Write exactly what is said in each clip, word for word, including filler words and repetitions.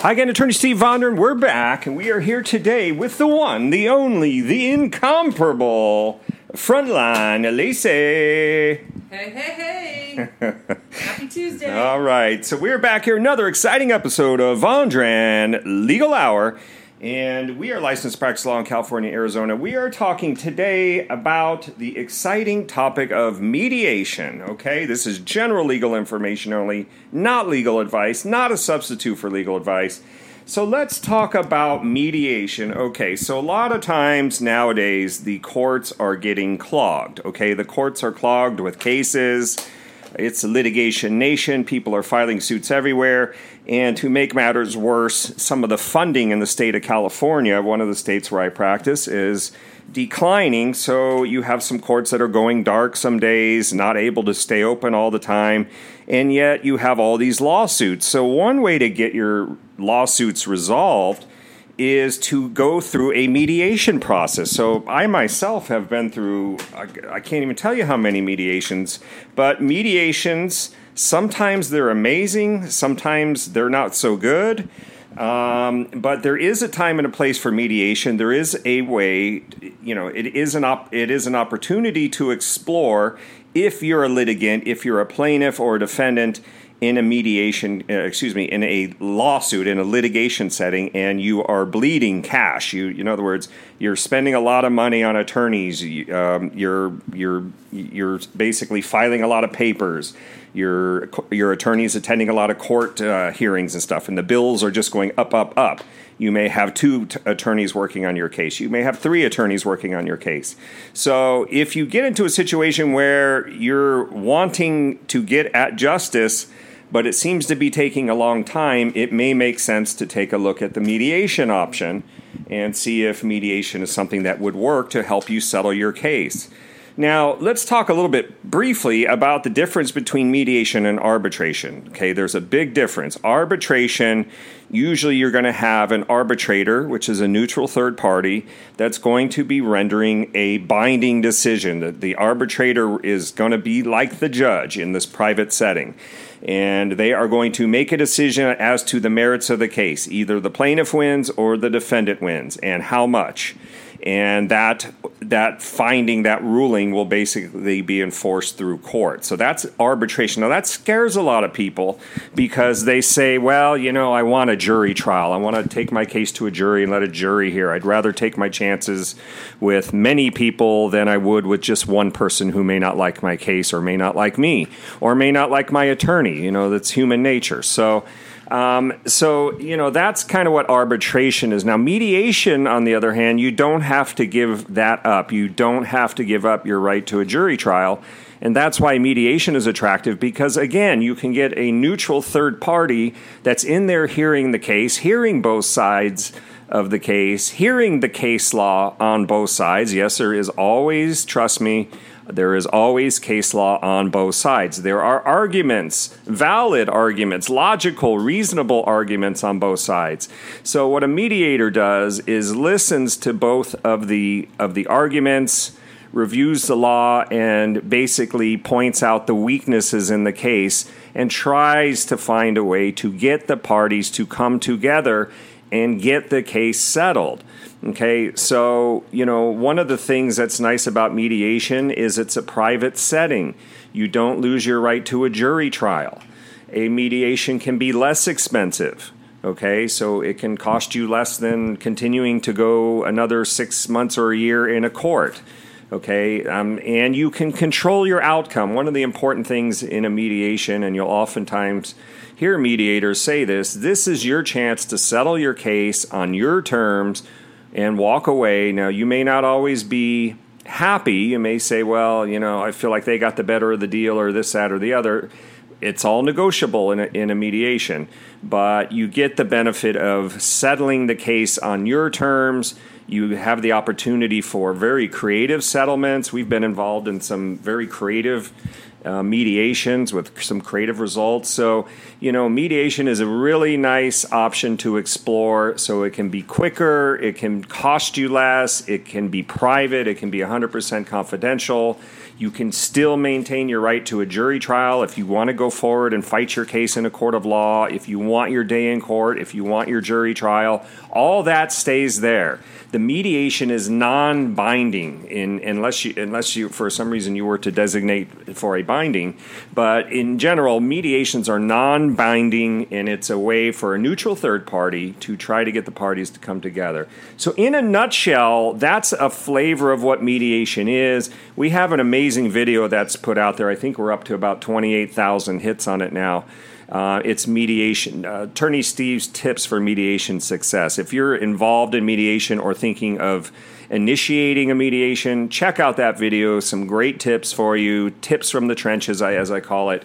Hi again, Attorney Steve Vondran. We're back, and we are here today with the one, the only, the incomparable Frontline Elise. Hey, hey, hey. Happy Tuesday. All right, so we're back here, another exciting episode of Vondran Legal Hour, and we are licensed to practice law in California, Arizona. We are talking today about the exciting topic of mediation, okay? This is general legal information only, not legal advice, not a substitute for legal advice. So let's talk about mediation. Okay, so a lot of times nowadays, the courts are getting clogged, okay? The courts are clogged with cases. It's a litigation nation. People are filing suits everywhere. And to make matters worse, some of the funding in the state of California, one of the states where I practice, is declining. So you have some courts that are going dark some days, not able to stay open all the time. And yet you have all these lawsuits. So one way to get your lawsuits resolved is to go through a mediation process. So I myself have been through, I can't even tell you how many mediations, but mediations, sometimes they're amazing, sometimes they're not so good. Um, but there is a time and a place for mediation. There is a way, you know, it is an op- it is an opportunity to explore if you're a litigant, if you're a plaintiff or a defendant, in a mediation, uh, excuse me, in a lawsuit, in a litigation setting, and you are bleeding cash. You, in other words, you're spending a lot of money on attorneys. You, um, you're you're you're basically filing a lot of papers. Your your attorney's attending a lot of court uh, hearings and stuff, and the bills are just going up, up, up. You may have two t- attorneys working on your case. You may have three attorneys working on your case. So if you get into a situation where you're wanting to get at justice, but it seems to be taking a long time, it may make sense to take a look at the mediation option and see if mediation is something that would work to help you settle your case. Now, let's talk a little bit briefly about the difference between mediation and arbitration. Okay, there's a big difference. Arbitration, usually you're going to have an arbitrator, which is a neutral third party, that's going to be rendering a binding decision. The, the arbitrator is going to be like the judge in this private setting, and they are going to make a decision as to the merits of the case. Either the plaintiff wins or the defendant wins, and how much. And that that finding, that ruling, will basically be enforced through court. So that's arbitration. Now, that scares a lot of people because they say, well, you know, I want a jury trial. I want to take my case to a jury and let a jury hear. I'd rather take my chances with many people than I would with just one person who may not like my case or may not like me or may not like my attorney. You know, that's human nature. So Um, so, you know, that's kind of what arbitration is. Now, mediation, on the other hand, you don't have to give that up. You don't have to give up your right to a jury trial. And that's why mediation is attractive because, again, you can get a neutral third party that's in there hearing the case, hearing both sides of the case, hearing the case law on both sides. Yes, there is always, trust me, there is always case law on both sides. There are arguments, valid arguments, logical, reasonable arguments on both sides. So what a mediator does is listens to both of the of the arguments, reviews the law, and basically points out the weaknesses in the case and tries to find a way to get the parties to come together and get the case settled. Okay, so, you know, one of the things that's nice about mediation is it's a private setting. You don't lose your right to a jury trial. A mediation can be less expensive. Okay, so it can cost you less than continuing to go another six months or a year in a court. Okay, um, and you can control your outcome. One of the important things in a mediation, and you'll oftentimes hear mediators say this, this is your chance to settle your case on your terms and walk away. Now, you may not always be happy. You may say, well, you know, I feel like they got the better of the deal or this, that, or the other. It's all negotiable in a, in a mediation, but you get the benefit of settling the case on your terms. You have the opportunity for very creative settlements. We've been involved in some very creative uh, mediations with some creative results. So, you know, mediation is a really nice option to explore. So it can be quicker, it can cost you less, it can be private, it can be one hundred percent confidential. You can still maintain your right to a jury trial if you want to go forward and fight your case in a court of law, if you want your day in court, if you want your jury trial. All that stays there. The mediation is non-binding in, unless you, unless you, for some reason, you were to designate for a binding. But in general, mediations are non-binding, and it's a way for a neutral third party to try to get the parties to come together. So in a nutshell, that's a flavor of what mediation is. We have an amazing video that's put out there. I think we're up to about twenty-eight thousand hits on it now. Uh, it's mediation. Uh, Attorney Steve's tips for mediation success. If you're involved in mediation or thinking of initiating a mediation, check out that video. Some great tips for you. Tips from the trenches, as I call it.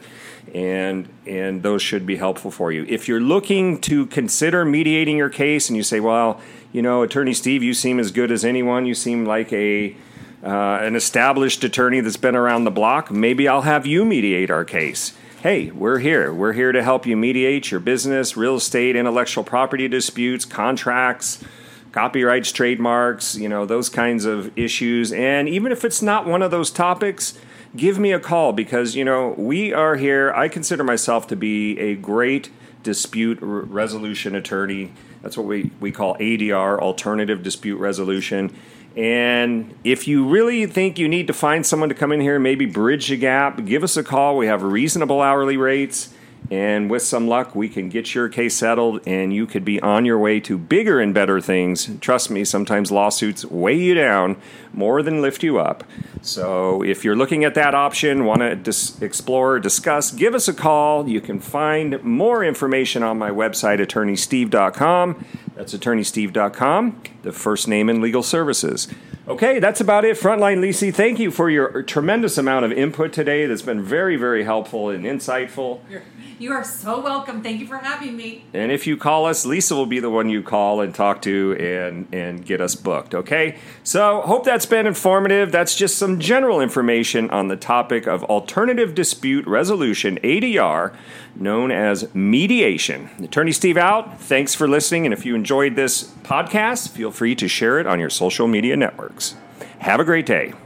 And and those should be helpful for you. If you're looking to consider mediating your case and you say, well, you know, Attorney Steve, you seem as good as anyone. You seem like a uh, an established attorney that's been around the block. Maybe I'll have you mediate our case. Hey, we're here. We're here to help you mediate your business, real estate, intellectual property disputes, contracts, copyrights, trademarks, you know, those kinds of issues. And even if it's not one of those topics, give me a call because, you know, we are here. I consider myself to be a great dispute resolution attorney. That's what we, we call A D R, Alternative Dispute Resolution. And if you really think you need to find someone to come in here and maybe bridge the gap, give us a call. We have reasonable hourly rates. And with some luck, we can get your case settled and you could be on your way to bigger and better things. Trust me, sometimes lawsuits weigh you down more than lift you up. So if you're looking at that option, want to dis- explore, discuss, give us a call. You can find more information on my website, Attorney Steve dot com. That's Attorney Steve dot com, the first name in legal services. Okay, that's about it. Frontline Lisi, thank you for your tremendous amount of input today. That's been very, very helpful and insightful. You're- You are so welcome. Thank you for having me. And if you call us, Lisa will be the one you call and talk to and, and get us booked, okay? So hope that's been informative. That's just some general information on the topic of Alternative Dispute Resolution, A D R, known as mediation. Attorney Steve out. Thanks for listening. And if you enjoyed this podcast, feel free to share it on your social media networks. Have a great day.